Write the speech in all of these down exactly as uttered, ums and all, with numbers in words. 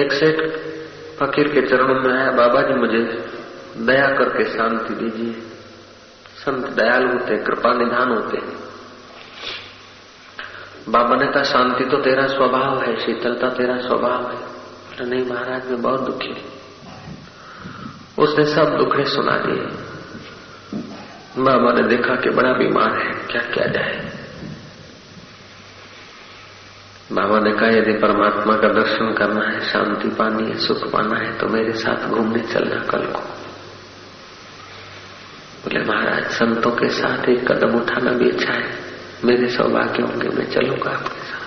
एक सेठ फकीर के चरणों में आया, बाबा जी मुझे दया करके शांति दीजिए। संत दयालु होते, कृपा निधान होते। बाबा ने कहा शांति तो तेरा स्वभाव है, शीतलता तेरा स्वभाव है। तो नहीं महाराज मैं बहुत दुखी। उसने सब दुखे सुना दिए। बाबा ने देखा कि बड़ा बीमार है, क्या क्या जाए। बाबा ने कहा यदि परमात्मा का दर्शन करना है, शांति पानी है, सुख पाना है तो मेरे साथ घूमने चलना कल को। बोले महाराज संतों के साथ एक कदम उठाना भी अच्छा है, मेरे सौभाग्य होंगे, मैं चलूंगा आपके साथ।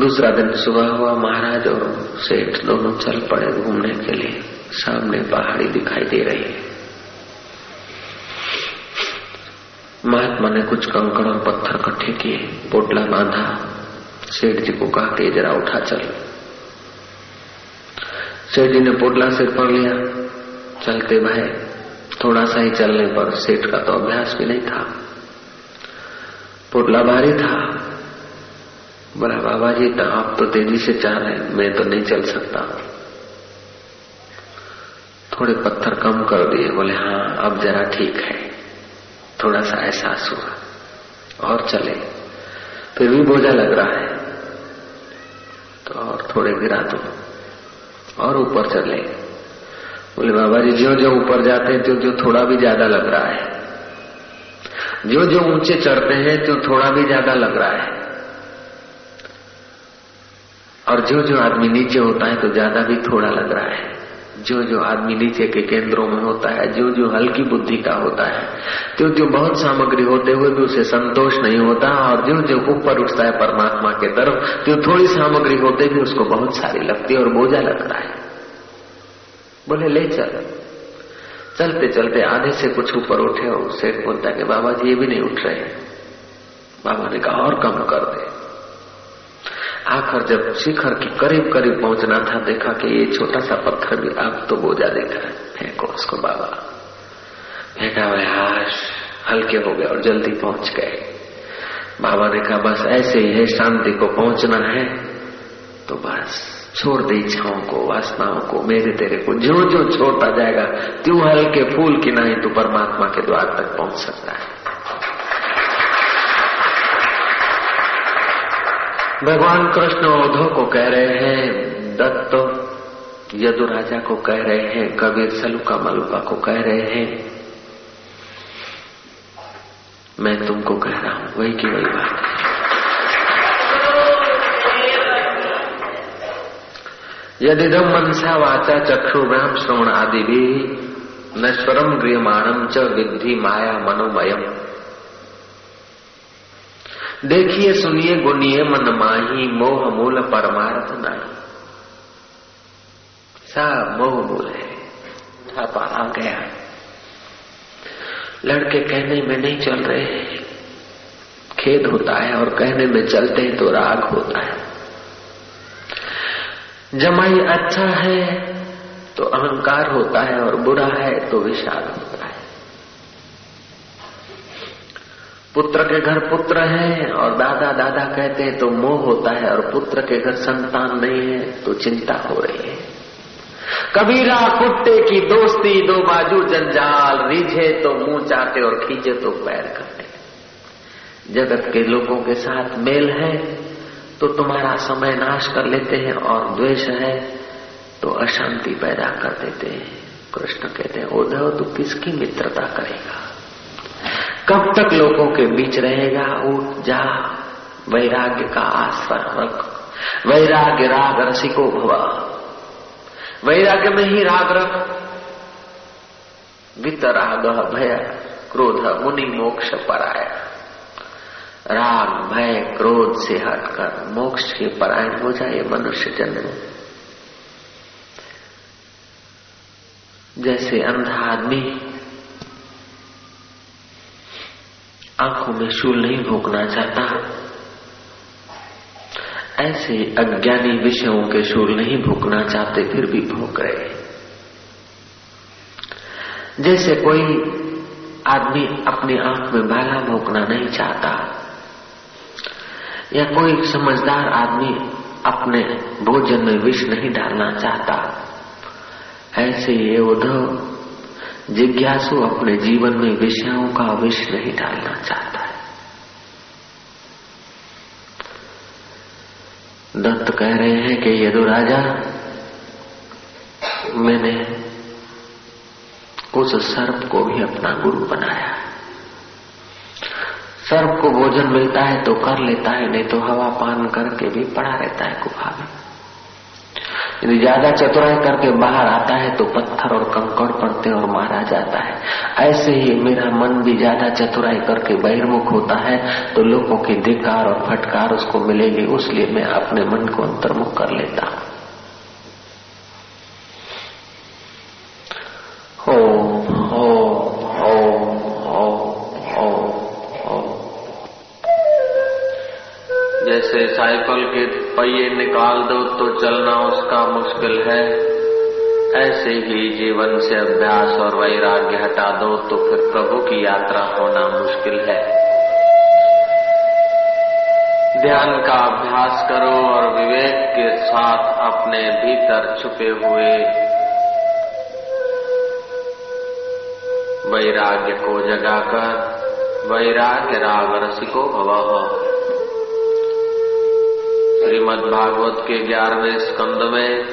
दूसरा दिन सुबह हुआ, महाराज और सेठ दोनों चल पड़े घूमने के लिए। सामने पहाड़ी दिखाई दे रही है। महात्मा ने कुछ कंकड़ और पत्थर इकट्ठे किए, पोटला बांधा। सेठ जी को कहा कि जरा उठा चल। सेठ जी ने पोटला सिर पर लिया, चलते भाई। थोड़ा सा ही चलने पर, सेठ का तो अभ्यास भी नहीं था, पोटला भारी था। बोला बाबा जी तो आप तो तेजी से चल रहे हैं, मैं तो नहीं चल सकता। थोड़े पत्थर कम कर दिए। बोले हाँ अब जरा ठीक है। थोड़ा सा एहसास हुआ और चले। फिर भी बोझा लग रहा है तो और थोड़े गिरा दो और ऊपर चले। बोले बाबा जी ज्यों ज्यों ऊपर जाते हैं त्यों त्यों थोड़ा भी ज्यादा लग रहा है, ज्यों ज्यों ऊंचे चढ़ते हैं त्यों थोड़ा भी ज्यादा लग रहा है, और ज्यों ज्यों आदमी नीचे होता है तो ज्यादा भी थोड़ा लग रहा है। जो जो आदमी नीचे के केंद्रों में होता है, जो जो हल्की बुद्धि का होता है, जो जो बहुत सामग्री होते हुए भी उसे संतोष नहीं होता, और जो जो ऊपर उठता है परमात्मा के तरफ, जो थोड़ी सामग्री होते भी उसको बहुत सारी लगती है और बोझा लगता है। बोले ले चल। चलते चलते आधे से कुछ ऊपर उठे और सेठ बोलता है कि बाबा जी ये भी नहीं उठ रहे। बाबा ने कहा और कम कर दे। आखिर जब शिखर के करीब करीब पहुंचना था, देखा कि ये छोटा सा पत्थर भी अब तो बोझा देख रहा है, फेंको उसको बाबा। फेंका, हाश हल्के हो गए और जल्दी पहुंच गए। बाबा ने कहा बस ऐसे ही है, शांति को पहुंचना है तो बस छोड़ दे इच्छाओं को, वासनाओं को, मेरे तेरे को। जो जो छोड़ता जाएगा त्यों हल्के फूल की नहीं तू परमात्मा के द्वार तक पहुंच सकता है। भगवान कृष्ण उद्धव को कह रहे हैं, दत्त यदु राजा को कह रहे हैं, कबीर सलूका मलूका को कह रहे हैं, मैं तुमको कह रहा हूं, वही की वही बात है। यदिदं मनसा वाचा चक्षुर्ब्राह्म श्रवण आदि भी नश्वरम गृह्यमाणं च विद्धि माया मनोमयम्। देखिए सुनिए गुनिए मन माही, मोह मूल परमार्थ नहीं। सब मोह मूल है, छापा आ गया। लड़के कहने में नहीं चल रहे हैं, खेद होता है, और कहने में चलते हैं तो राग होता है। जमाई अच्छा है तो अहंकार होता है, और बुरा है तो विषाद होता है। पुत्र के घर पुत्र है और दादा दादा कहते हैं तो मोह होता है, और पुत्र के घर संतान नहीं है तो चिंता हो रही है। कबीरा कुत्ते की दोस्ती, दो बाजू जंजाल, रीझे तो मुंह चाटे और खींचे तो पैर करते। जगत के लोगों के साथ मेल है तो तुम्हारा समय नाश कर लेते हैं, और द्वेष है तो अशांति पैदा कर देते हैं। कृष्ण कहते हैं उद्धव तू किसकी मित्रता करेगा, कब तक लोगों के बीच रहेगा, उठ जा, वैराग्य का आश्रय रख। वैराग्य राग रसिको भव, वैराग्य में ही राग रख। वितराग भय क्रोध मुनि मोक्ष पराया। राग भय क्रोध से हटकर मोक्ष के परायण हो जाए मनुष्य जन्म। जैसे अंधा आदमी आंखों में शूल नहीं भोंकना चाहता, ऐसे अज्ञानी विषयों के शूल नहीं भोंकना चाहते फिर भी भोंक रहे। जैसे कोई आदमी अपनी आंख में भाला भोंकना नहीं चाहता, या कोई समझदार आदमी अपने भोजन में विष नहीं डालना चाहता। ऐसे ये उद्धव जिज्ञासु अपने जीवन में विषयों का विष नहीं डालना चाहता है। दत्त कह रहे हैं कि यदु राजा, मैंने उस सर्प को भी अपना गुरु बनाया। सर्प को भोजन मिलता है तो कर लेता है, नहीं तो हवा पान करके भी पड़ा रहता है गुफा में। यदि ज्यादा चतुराई करके बाहर आता है तो पत्थर और कंकड़ पड़ते और मारा जाता है। ऐसे ही मेरा मन भी ज्यादा चतुराई करके बहिर्मुख होता है तो लोगों की धिक्कार और फटकार उसको मिलेगी, उसलिए मैं अपने मन को अंतर्मुख कर लेता हूं। हो हो हो हो हो हो, जैसे साइकिल के पहिए निकाल दो तो चलना उसका मुश्किल है, ऐसे ही जीवन से अभ्यास और वैराग्य हटा दो तो फिर प्रभु की यात्रा होना मुश्किल है। ध्यान का अभ्यास करो और विवेक के साथ अपने भीतर छुपे हुए वैराग्य को जगाकर वैराग्य राग रसिको भवः। श्रीमद भागवत के ग्यारहवें स्कंद में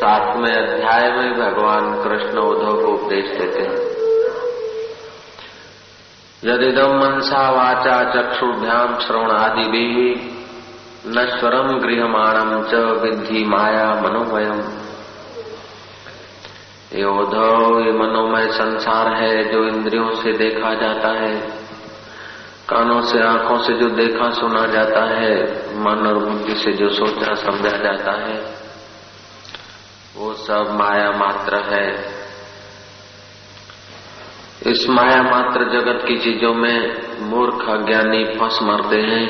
सातवें अध्याय में भगवान कृष्ण उद्धव को उपदेश देते हैं। यदिदं मनसा वाचा चक्षुभ्याम श्रवणादिभिः नश्वरं गृह्यमाणं च विद्धि माया मनोमयम्। ये उद्धव, ये मनोमय संसार है जो इंद्रियों से देखा जाता है, कानों से आंखों से जो देखा सुना जाता है, मन और बुद्धि से जो सोचा समझा जाता है, वो सब माया मात्र है। इस माया मात्र जगत की चीजों में मूर्ख अज्ञानी फंस मरते हैं।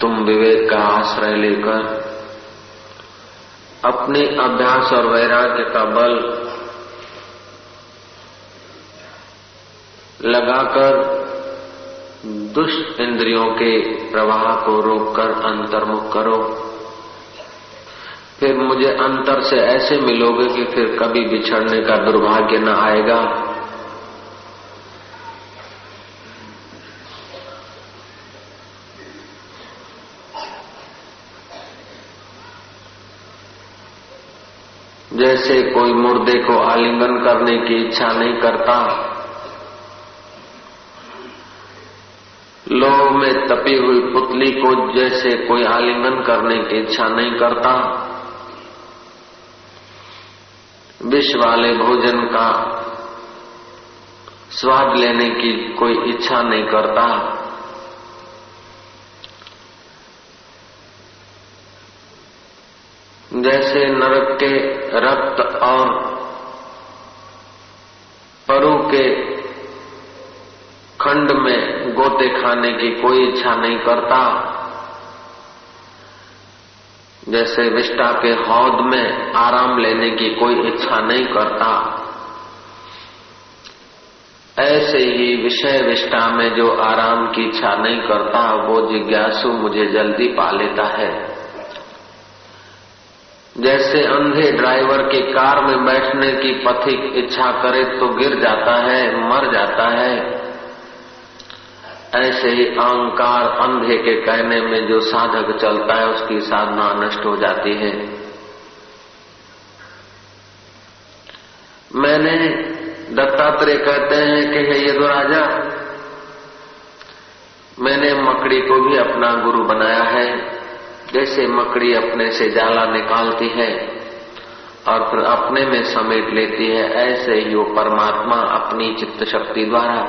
तुम विवेक का आश्रय लेकर अपने अभ्यास और वैराग्य का बल लगाकर दुष्ट इंद्रियों के प्रवाह को रोककर अंतर्मुख करो, फिर मुझे अंतर से ऐसे मिलोगे कि फिर कभी बिछड़ने का दुर्भाग्य न आएगा। जैसे कोई मुर्दे को आलिंगन करने की इच्छा नहीं करता, लोह में तपी हुई पुतली को जैसे कोई आलिंगन करने की इच्छा नहीं करता, विष वाले भोजन का स्वाद लेने की कोई इच्छा नहीं करता, जैसे नरक के रक्त और परु के खंड में गोते खाने की कोई इच्छा नहीं करता, जैसे विष्टा के हौद में आराम लेने की कोई इच्छा नहीं करता, ऐसे ही विषय विष्टा में जो आराम की इच्छा नहीं करता वो जिज्ञासु मुझे जल्दी पा लेता है। जैसे अंधे ड्राइवर के कार में बैठने की पथिक इच्छा करे तो गिर जाता है, मर जाता है, ऐसे ही अहंकार अंधे के कहने में जो साधक चलता है उसकी साधना नष्ट हो जाती है। मैंने दत्तात्रेय कहते हैं कि हे यदु राजा, मैंने मकड़ी को भी अपना गुरु बनाया है। जैसे मकड़ी अपने से जाला निकालती है और फिर अपने में समेट लेती है, ऐसे ही वो परमात्मा अपनी चित्त शक्ति द्वारा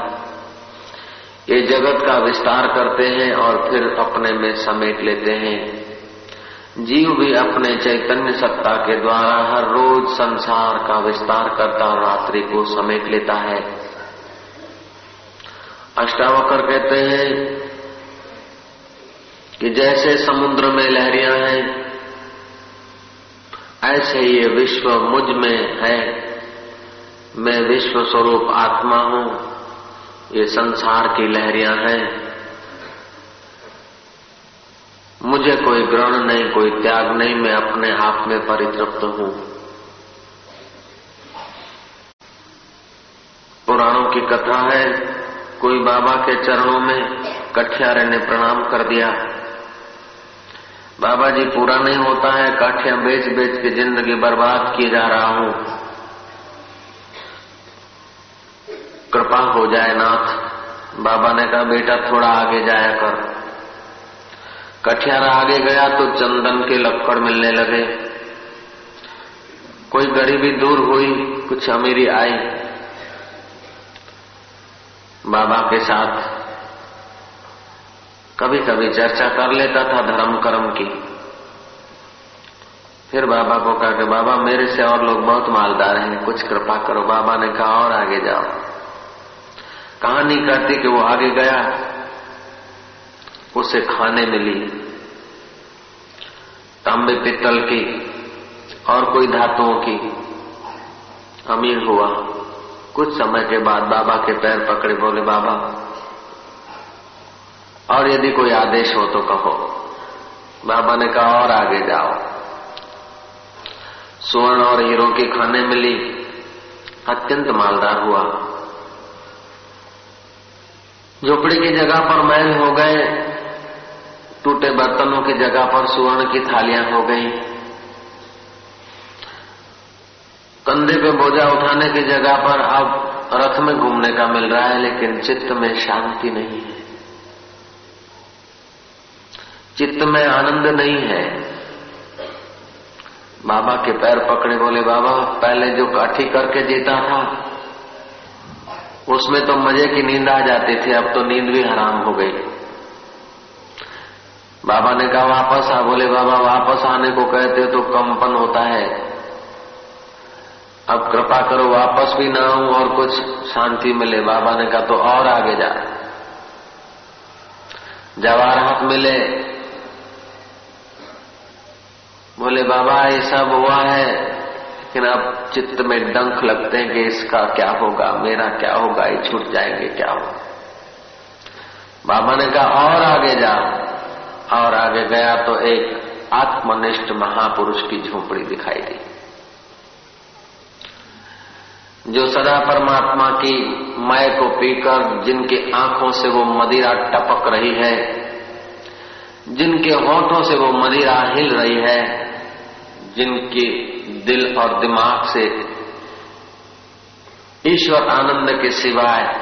ये जगत का विस्तार करते हैं और फिर अपने में समेट लेते हैं। जीव भी अपने चैतन्य सत्ता के द्वारा हर रोज संसार का विस्तार करता और रात्रि को समेट लेता है। अष्टावक्र कहते हैं कि जैसे समुद्र में लहरियां हैं, ऐसे ये विश्व मुझ में है। मैं विश्व स्वरूप आत्मा हूं, ये संसार की लहरियां हैं। मुझे कोई ग्रहण नहीं, कोई त्याग नहीं, मैं अपने आप में परितृप्त हूं। पुराणों की कथा है, कोई बाबा के चरणों में कठियारे ने प्रणाम कर दिया। बाबा जी पूरा नहीं होता है, काठियां बेच बेच के जिंदगी बर्बाद किए जा रहा हूं, कृपा हो जाए नाथ। बाबा ने कहा बेटा थोड़ा आगे जाया कर। कठियारा आगे गया तो चंदन के लक्कड़ मिलने लगे। कोई गरीबी दूर हुई, कुछ अमीरी आई। बाबा के साथ कभी कभी चर्चा कर लेता था धर्म कर्म की। फिर बाबा को कहा कि बाबा मेरे से और लोग बहुत मालदार हैं, कुछ कृपा करो। बाबा ने कहा और आगे जाओ। कहानी कहती कि वो आगे गया, उसे खाने मिली तांबे पित्तल की और कोई धातुओं की, अमीर हुआ। कुछ समय के बाद बाबा के पैर पकड़े, बोले बाबा और यदि कोई आदेश हो तो कहो। बाबा ने कहा और आगे जाओ। स्वर्ण और हीरो की खाने मिली, अत्यंत मालदार हुआ। झोपड़ी की जगह पर महल हो गए, टूटे बर्तनों की जगह पर सुवर्ण की थालियां हो गई, कंधे पे बोझा उठाने की जगह पर अब रथ में घूमने का मिल रहा है, लेकिन चित्त में शांति नहीं है, चित्त में आनंद नहीं है। बाबा के पैर पकड़े, बोले बाबा पहले जो काठी करके जीता था उसमें तो मजे की नींद आ जाती थी, अब तो नींद भी हराम हो गई। बाबा ने कहा वापस आ। बोले बाबा वापस आने को कहते तो कंपन होता है, अब कृपा करो वापस भी ना आऊं और कुछ शांति मिले। बाबा ने कहा तो और आगे जा। जवाहरात मिले। बोले बाबा ये सब हुआ है, लेकिन अब चित्त में डंक लगते हैं कि इसका क्या होगा, मेरा क्या होगा, ये छूट जाएंगे क्या होगा। बाबा ने कहा और आगे जा। और आगे गया तो एक आत्मनिष्ठ महापुरुष की झोपड़ी दिखाई दी, जो सदा परमात्मा की माया को पीकर, जिनके आंखों से वो मदिरा टपक रही है, जिनके होठों से वो मदिरा हिल रही है, जिनके दिल और दिमाग से ईश्वर आनंद के सिवाय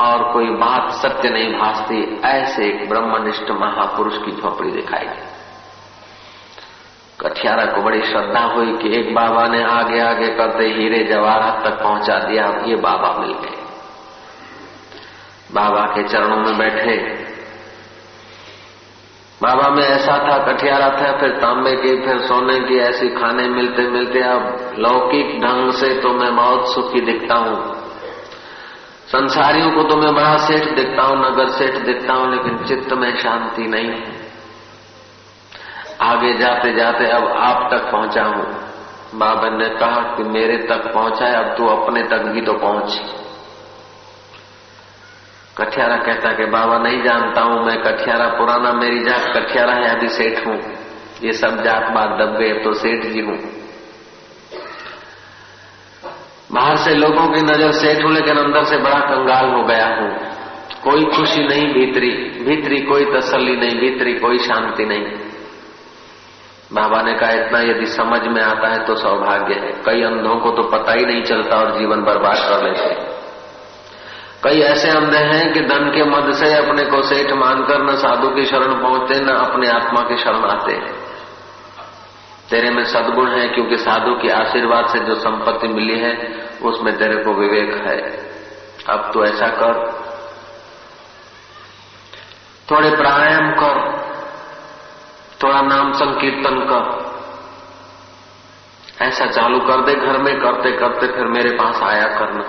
और कोई बात सत्य नहीं भासती, ऐसे एक ब्रह्मनिष्ठ महापुरुष की झोपड़ी दिखाई दी। कठियारा को बड़ी श्रद्धा हुई कि एक बाबा ने आगे आगे करते हीरे जवाहरात तक पहुंचा दिया, अब ये बाबा मिल गए। बाबा के चरणों में बैठे। बाबा में ऐसा था, कठियारा था, फिर तांबे की, फिर सोने की, ऐसी खाने मिलते मिलते अब लौकिक ढंग से तो मैं बहुत सुखी दिखता हूँ, संसारियों को तो मैं बड़ा सेठ दिखता हूँ, नगर सेठ दिखता हूँ, लेकिन चित्त में शांति नहीं है। आगे जाते जाते अब आप तक पहुंचा हूँ। बाबा ने कहा कि मेरे तक पहुंचा है, अब तू अपने तक भी तो पहुंच। कठियारा कहता कि बाबा नहीं जानता हूं मैं, कठियारा पुराना, मेरी जात कठियारा है, अभी सेठ हूं, ये सब जात बात दब गए, तो सेठ जी हूं। बाहर से लोगों की नजर सेठ हूं, लेकिन अंदर से बड़ा कंगाल हो गया हूं। कोई खुशी नहीं भीतरी, भीतरी कोई तसल्ली नहीं, भीतरी कोई शांति नहीं। बाबा ने कहा इतना यदि समझ में आता है तो सौभाग्य है। कई अंधों को तो पता ही नहीं चलता और जीवन बर्बाद कर लेते। कई ऐसे अंधे हैं कि धन के मद से अपने को सेठ मानकर न साधु की शरण पहुंचते, न अपने आत्मा की शरण आते हैं। तेरे में सद्गुण है, क्योंकि साधु के आशीर्वाद से जो संपत्ति मिली है उसमें तेरे को विवेक है। अब तो ऐसा कर, थोड़े प्राणायाम कर, थोड़ा नाम संकीर्तन कर, ऐसा चालू कर दे घर में, करते करते फिर मेरे पास आया करना।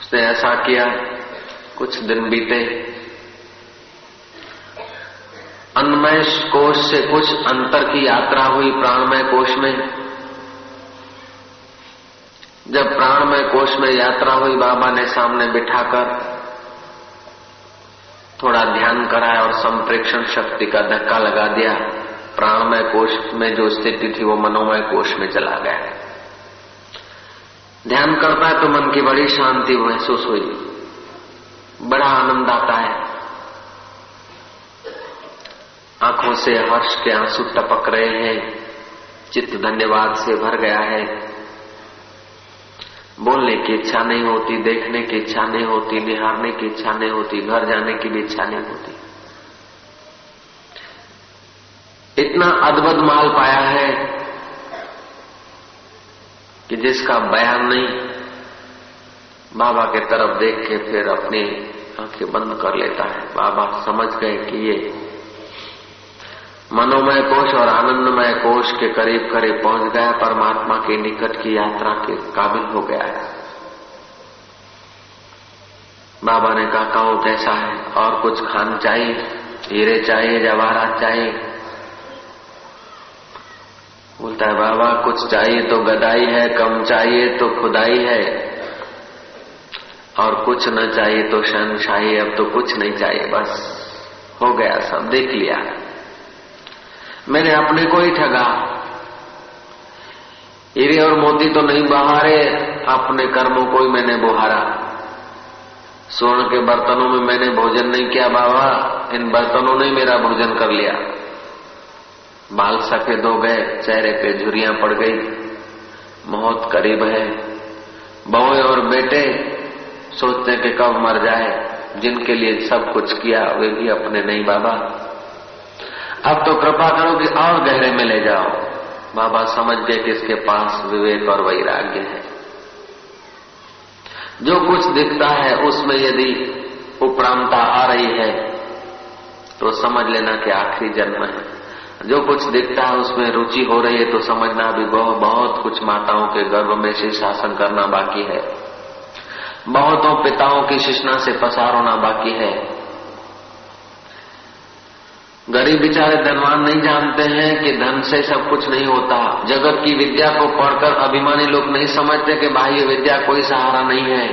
उसने ऐसा किया, कुछ दिन बीते, अन्नमय कोश से कुछ अंतर की यात्रा हुई प्राणमय कोश में। जब प्राणमय कोश में यात्रा हुई, बाबा ने सामने बिठाकर थोड़ा ध्यान कराया और संप्रेक्षण शक्ति का धक्का लगा दिया, प्राणमय कोश में जो स्थिति थी वो मनोमय कोश में चला गया। ध्यान करता है तो मन की बड़ी शांति महसूस हुई, बड़ा आनंद आता है, आंखों से हर्ष के आंसू टपक रहे हैं, चित्त धन्यवाद से भर गया है, बोलने की इच्छा नहीं होती, देखने की इच्छा नहीं होती, निहारने की इच्छा नहीं होती, घर जाने की भी इच्छा नहीं होती। इतना अद्भुत माल पाया है कि जिसका बयान नहीं। बाबा के तरफ देख के फिर अपनी आंखें बंद कर लेता है। बाबा समझ गए कि ये मनोमय कोश और आनंदमय कोश के करीब करीब पहुंच गया, परमात्मा के निकट की यात्रा के काबिल हो गया है। बाबा ने कहा, कहो कैसा है, और कुछ खान चाहिए, हीरे चाहिए, जवाहरात चाहिए? बोलता है, बाबा कुछ चाहिए तो गदाई है, कम चाहिए तो खुदाई है, और कुछ न चाहिए तो शहनशाही। अब तो कुछ नहीं चाहिए, बस हो गया, सब देख लिया, मैंने अपने को ही ठगा। हीरे और मोती तो नहीं बहारे, अपने कर्मों को ही मैंने बुहारा। स्वर्ण के बर्तनों में मैंने भोजन नहीं किया बाबा, इन बर्तनों ने मेरा भोजन कर लिया। बाल सफेद हो गए, चेहरे पे झुर्रियां पड़ गई, मौत करीब है। बहुएं और बेटे सोचते कि कब मर जाए, जिनके लिए सब कुछ किया वे भी अपने नहीं बाबा, अब तो कृपा करो कि और गहरे में ले जाओ। बाबा समझ गए कि इसके पास विवेक और वैराग्य है। जो कुछ दिखता है उसमें यदि उपरामता आ रही है तो समझ लेना कि आखिरी जन्म है। जो कुछ दिखता है उसमें रुचि हो रही है तो समझना भी बहुत कुछ माताओं के गर्भ में शीर्षासन करना बाकी है, बहुतों पिताओं की शिश्ना से पसार होना बाकी है। गरीब बेचारे धनवान नहीं जानते हैं कि धन से सब कुछ नहीं होता। जगत की विद्या को पढ़कर अभिमानी लोग नहीं समझते कि बाह्य विद्या कोई सहारा नहीं है,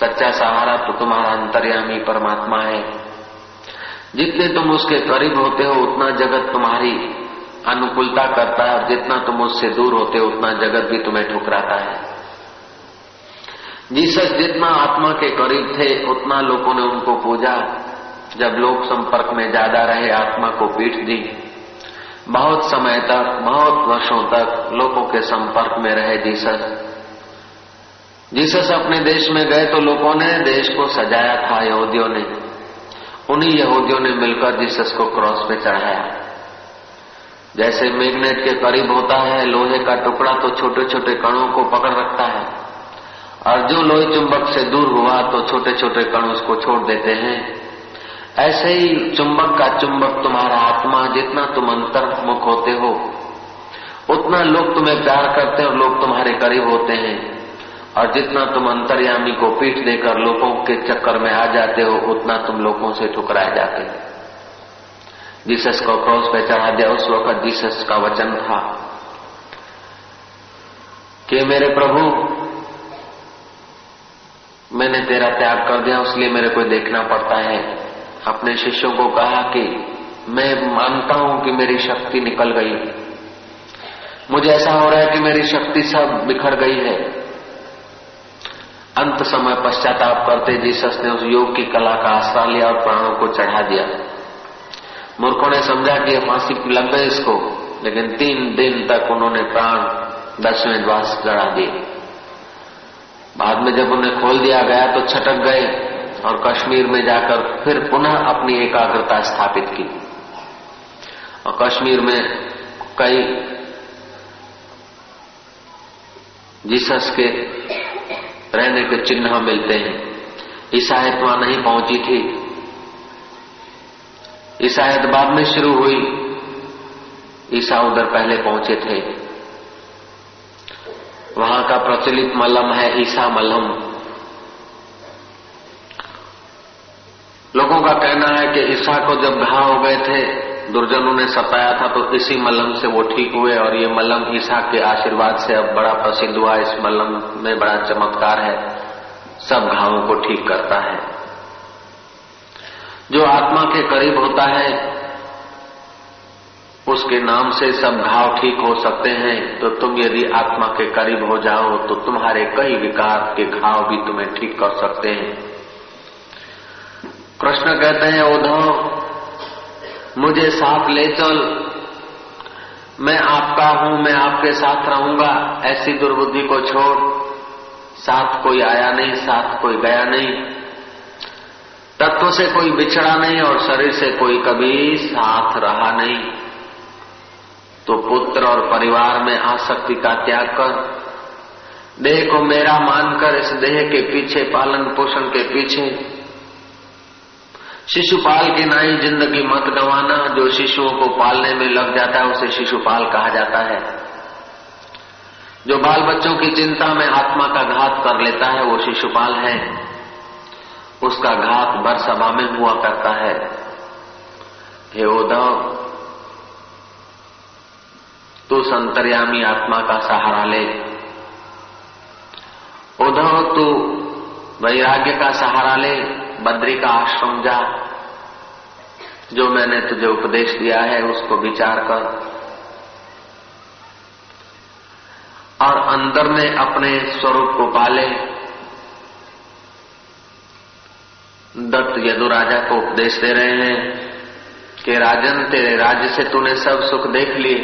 सच्चा सहारा तो तुम्हारा अंतर्यामी परमात्मा है। जितने तुम उसके करीब होते हो उतना जगत तुम्हारी अनुकूलता करता है, और जितना तुम उससे दूर होते हो उतना जगत भी तुम्हें ठुकराता है। जीसस जितना आत्मा के करीब थे उतना लोगों ने उनको पूजा। जब लोग संपर्क में ज्यादा रहे, आत्मा को पीठ दी, बहुत समय तक, बहुत वर्षों तक लोगों के संपर्क में रहे जीसस। जीसस अपने देश में गए तो लोगों ने देश को सजाया था, यहूदियों ने। उन्हीं यहूदियों ने मिलकर जीसस को क्रॉस पे चढ़ाया। जैसे मैग्नेट के करीब होता है लोहे का टुकड़ा तो छोटे छोटे कणों को पकड़ रखता है, और जो लोहे चुंबक से दूर हुआ तो छोटे छोटे कण उसको छोड़ देते हैं, ऐसे ही चुंबक का चुंबक तुम्हारा आत्मा। जितना तुम अंतर्मुख होते हो उतना लोग तुम्हें प्यार करते हैं और लोग तुम्हारे करीब होते हैं, और जितना तुम अंतर्यामी को पीठ देकर लोगों के चक्कर में आ जाते हो उतना तुम लोगों से ठुकराए जाते हो। जीसस को क्रॉस पे चढ़ा दिया। उस वक्त जीसस का वचन था कि मेरे प्रभु, मैंने तेरा त्याग कर दिया, इसलिए मेरे को देखना पड़ता है। अपने शिष्यों को कहा कि मैं मानता हूं कि मेरी शक्ति निकल गई, मुझे ऐसा हो रहा है कि मेरी शक्ति सब बिखर गई है। अंत समय पश्चाताप करते जीसस ने उस योग की कला का आसरा लिया और प्राणों को चढ़ा दिया। मूर्खों ने समझा कि फांसी लग गई इसको, लेकिन तीन दिन तक उन्होंने प्राण दसवें द्वास चढ़ा दिए। बाद में जब उन्हें खोल दिया गया तो छटक गए और कश्मीर में जाकर फिर पुनः अपनी एकाग्रता स्थापित की। और कश्मीर में कई जीसस के रहने के चिन्ह मिलते हैं। ईसाईयत वहां नहीं पहुंची थी, ईसाईयत बाद में शुरू हुई, ईसा उधर पहले पहुंचे थे। वहां का प्रचलित मलहम है ईसा मलहम। लोगों का कहना है कि ईसा को जब घाव हो गए थे, दुर्जनों ने सताया था, तो इसी मलहम से वो ठीक हुए, और ये मलहम ईसा के आशीर्वाद से अब बड़ा प्रसिद्ध हुआ। इस मलहम में बड़ा चमत्कार है, सब घावों को ठीक करता है। जो आत्मा के करीब होता है उसके नाम से सब घाव ठीक हो सकते हैं। तो तुम यदि आत्मा के करीब हो जाओ तो तुम्हारे कई विकार के घाव भी तुम्हें ठीक कर सकते हैं। कृष्ण कहते हैं, उद्धव मुझे साथ ले चल, मैं आपका हूं, मैं आपके साथ रहूंगा। ऐसी दुर्बुद्धि को छोड़, साथ कोई आया नहीं, साथ कोई गया नहीं, तत्व से कोई बिछड़ा नहीं और शरीर से कोई कभी साथ रहा नहीं। तो पुत्र और परिवार में आसक्ति का त्याग कर, देह को मेरा मानकर इस देह के पीछे, पालन पोषण के पीछे शिशुपाल की नाई जिंदगी मत गंवाना। जो शिशुओं को पालने में लग जाता है उसे शिशुपाल कहा जाता है। जो बाल बच्चों की चिंता में आत्मा का घात कर लेता है वो शिशुपाल है, उसका घात बरसभा में हुआ करता है। हे उद्धव, तू संतर्यामी आत्मा का सहारा ले। उद्धव, तू वैराग्य का सहारा ले, बद्री का आश्रम जा। जो मैंने तुझे उपदेश दिया है उसको विचार कर और अंदर में अपने स्वरूप को पाले। दत्त यदुराजा को उपदेश दे रहे हैं कि राजन, तेरे राज्य से तूने सब सुख देख लिए।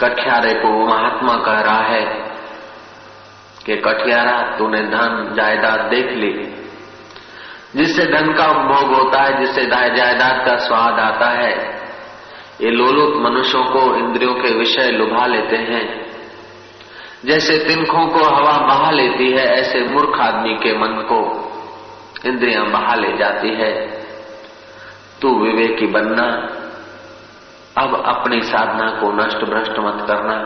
कठियारे को वो महात्मा कह रहा है कि कठियारा, तूने धन जायदाद देख ली। जिससे धन का उपभोग होता है, जिससे जायदाद का स्वाद आता है, ये लोलुप मनुष्यों को इंद्रियों के विषय लुभा लेते हैं। जैसे तिनकों को हवा बहा लेती है, ऐसे मूर्ख आदमी के मन को इंद्रियां बहा ले जाती है। तू विवेकी बनना, अब अपनी साधना को नष्ट भ्रष्ट मत करना।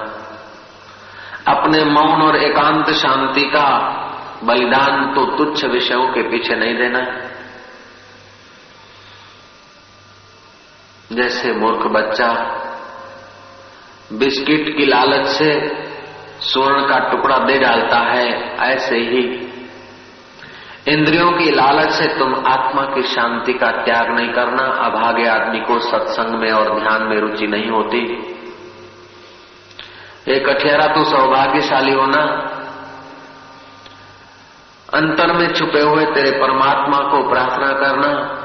अपने मौन और एकांत शांति का बलिदान तो तुच्छ विषयों के पीछे नहीं देना। जैसे मूर्ख बच्चा बिस्किट की लालच से स्वर्ण का टुकड़ा दे डालता है, ऐसे ही इंद्रियों की लालच से तुम आत्मा की शांति का त्याग नहीं करना। अभागे आदमी को सत्संग में और ध्यान में रुचि नहीं होती। ये कठियारा, तू सौभाग्यशाली होना, अंतर में छुपे हुए तेरे परमात्मा को प्रार्थना करना।